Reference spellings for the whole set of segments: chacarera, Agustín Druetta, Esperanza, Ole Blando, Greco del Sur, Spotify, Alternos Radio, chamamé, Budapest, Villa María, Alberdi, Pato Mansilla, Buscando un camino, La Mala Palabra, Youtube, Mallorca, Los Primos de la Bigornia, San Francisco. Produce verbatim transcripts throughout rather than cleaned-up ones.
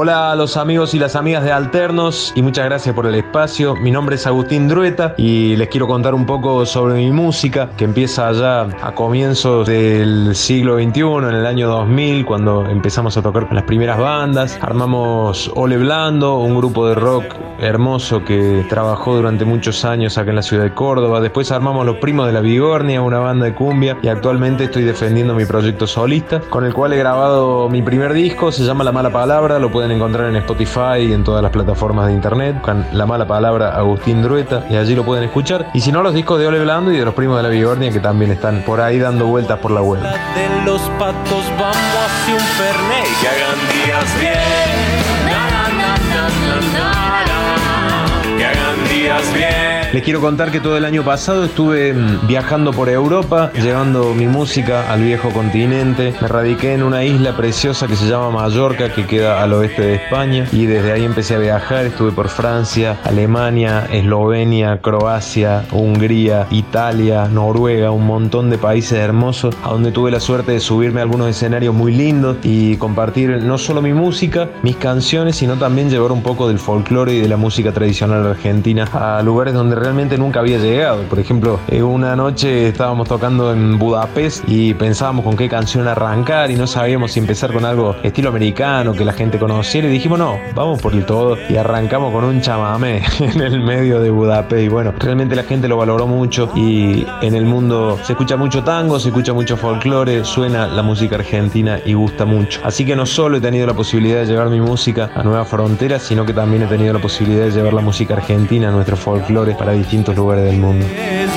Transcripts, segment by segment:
Hola a los amigos y las amigas de Alternos y muchas gracias por el espacio. Mi nombre es Agustín Druetta y les quiero contar un poco sobre mi música, que empieza allá a comienzos del siglo veintiuno, en el año dos mil, cuando empezamos a tocar con las primeras bandas. Armamos Ole Blando, un grupo de rock hermoso que trabajó durante muchos años acá en la ciudad de Córdoba. Después armamos Los Primos de la Bigornia, una banda de cumbia, y actualmente estoy defendiendo mi proyecto solista, con el cual he grabado mi primer disco. Se llama La Mala Palabra, lo pueden encontrar en Spotify y en todas las plataformas de internet con La Mala Palabra Agustín Druetta, y allí lo pueden escuchar, y si no, los discos de Ole Blando y de Los Primos de la Bigornia, que también están por ahí dando vueltas por la web. De los patos vamos hacia un fernet, que hagan días bien, na, na, na, na, na, na. Que hagan días bien. Les quiero contar que todo el año pasado estuve viajando por Europa, llevando mi música al viejo continente. Me radiqué en una isla preciosa que se llama Mallorca, que queda al oeste de España, y desde ahí empecé a viajar. Estuve por Francia, Alemania, Eslovenia, Croacia, Hungría, Italia, Noruega, un montón de países hermosos, a donde tuve la suerte de subirme a algunos escenarios muy lindos y compartir no solo mi música, mis canciones, sino también llevar un poco del folclore y de la música tradicional argentina a lugares donde realmente nunca había llegado. Por ejemplo, una noche estábamos tocando en Budapest y pensábamos con qué canción arrancar y no sabíamos si empezar con algo estilo americano que la gente conociera, y dijimos no, vamos por el todo, y arrancamos con un chamamé en el medio de Budapest. Y bueno, realmente la gente lo valoró mucho, y en el mundo se escucha mucho tango, se escucha mucho folclore, suena la música argentina y gusta mucho. Así que no solo he tenido la posibilidad de llevar mi música a nuevas fronteras, sino que también he tenido la posibilidad de llevar la música argentina, nuestros folclores, para distintos lugares del mundo.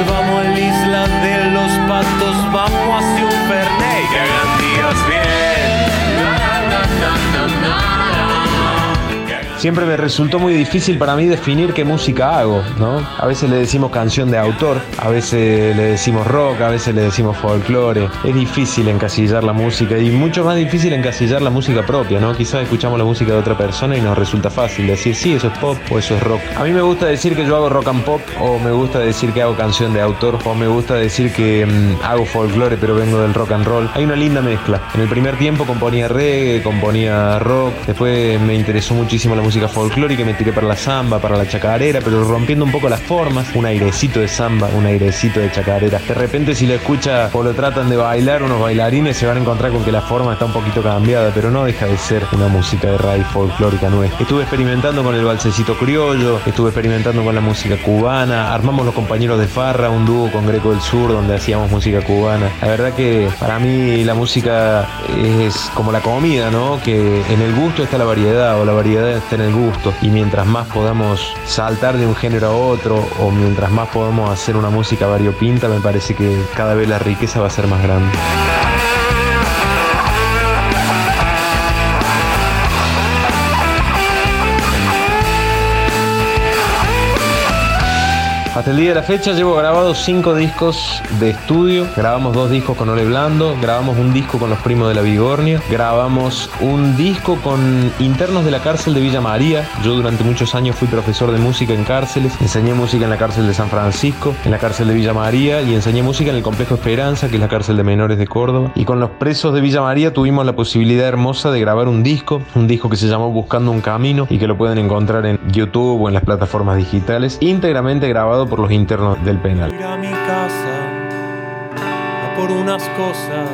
Vamos a la isla de los patos, vamos hacia un fernet, que hagan días bien, na, na, na, na, na. Siempre me resultó muy difícil para mí definir qué música hago, ¿no? A veces le decimos canción de autor, a veces le decimos rock, a veces le decimos folclore. Es difícil encasillar la música, y mucho más difícil encasillar la música propia, ¿no? Quizás escuchamos la música de otra persona y nos resulta fácil decir, sí, eso es pop o eso es rock. A mí me gusta decir que yo hago rock and pop, o me gusta decir que hago canción de autor, o me gusta decir que mmm, hago folclore pero vengo del rock and roll. Hay una linda mezcla. En el primer tiempo componía reggae, componía rock, después me interesó muchísimo la música música folclórica, me tiré para la samba, para la chacarera, pero rompiendo un poco las formas, un airecito de samba, un airecito de chacarera. De repente, si lo escucha o lo tratan de bailar unos bailarines, se van a encontrar con que la forma está un poquito cambiada, pero no deja de ser una música de raíz folclórica nuestra. Estuve experimentando con el valsecito criollo, estuve experimentando con la música cubana, armamos Los Compañeros de Farra, un dúo con Greco del Sur donde hacíamos música cubana. La verdad que para mí la música es como la comida, ¿no? Que en el gusto está la variedad, o la variedad está en el gusto, y mientras más podamos saltar de un género a otro, o mientras más podamos hacer una música variopinta, me parece que cada vez la riqueza va a ser más grande. Hasta el día de la fecha llevo grabados cinco discos de estudio. Grabamos dos discos con Ole Blando, grabamos un disco con Los Primos de la Bigornia, grabamos un disco con internos de la cárcel de Villa María. Yo durante muchos años fui profesor de música en cárceles, enseñé música en la cárcel de San Francisco, en la cárcel de Villa María, y enseñé música en el complejo Esperanza, que es la cárcel de menores de Córdoba. Y con los presos de Villa María tuvimos la posibilidad hermosa de grabar un disco, un disco que se llamó Buscando un Camino, y que lo pueden encontrar en YouTube o en las plataformas digitales, íntegramente grabado por los internos del penal. Ir a mi casa a por unas cosas,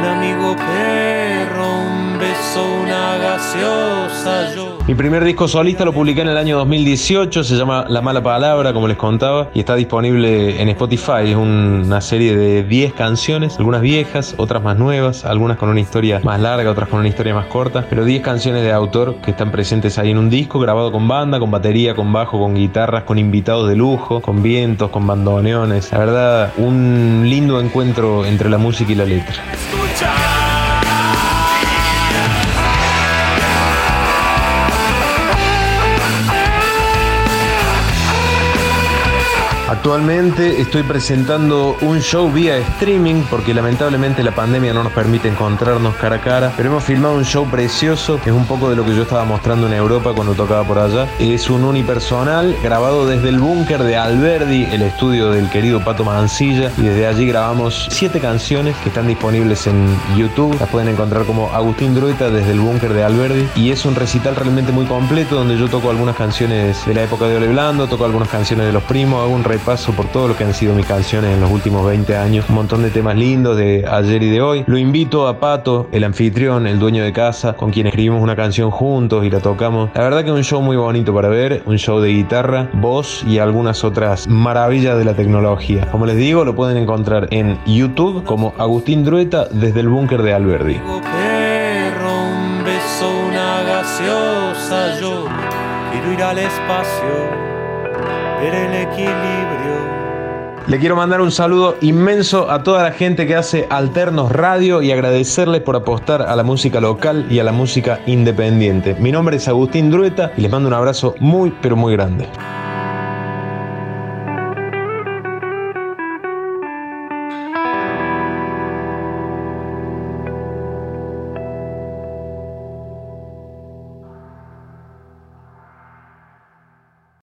un amigo perro, un beso, una gaseosa. Yo... Mi primer disco solista lo publiqué en el año dos mil dieciocho, se llama La Mala Palabra, como les contaba, y está disponible en Spotify. Es una serie de diez canciones, algunas viejas, otras más nuevas, algunas con una historia más larga, otras con una historia más corta, pero diez canciones de autor que están presentes ahí en un disco, grabado con banda, con batería, con bajo, con guitarras, con invitados de lujo, con vientos, con bandoneones. La verdad, un lindo encuentro entre la música y la letra. ¡Escucha! Actualmente estoy presentando un show vía streaming porque lamentablemente la pandemia no nos permite encontrarnos cara a cara, pero hemos filmado un show precioso que es un poco de lo que yo estaba mostrando en Europa cuando tocaba por allá. Es un unipersonal grabado desde el búnker de Alberdi, el estudio del querido Pato Mansilla, y desde allí grabamos siete canciones que están disponibles en YouTube. Las pueden encontrar como Agustín Druetta desde el búnker de Alberdi, y es un recital realmente muy completo donde yo toco algunas canciones de la época de Ole Blando, toco algunas canciones de Los Primos, hago un repaso por todo lo que han sido mis canciones en los últimos veinte años, un montón de temas lindos de ayer y de hoy. Lo invito a Pato, el anfitrión, el dueño de casa, con quien escribimos una canción juntos y la tocamos. La verdad que es un show muy bonito para ver, un show de guitarra, voz y algunas otras maravillas de la tecnología. Como les digo, lo pueden encontrar en YouTube como Agustín Druetta desde el búnker de Alberdi. Perro, un beso, una gaseosa, yo quiero ir al espacio. El equilibrio. Le quiero mandar un saludo inmenso a toda la gente que hace Alternos Radio y agradecerles por apostar a la música local y a la música independiente. Mi nombre es Agustín Druetta y les mando un abrazo muy pero muy grande.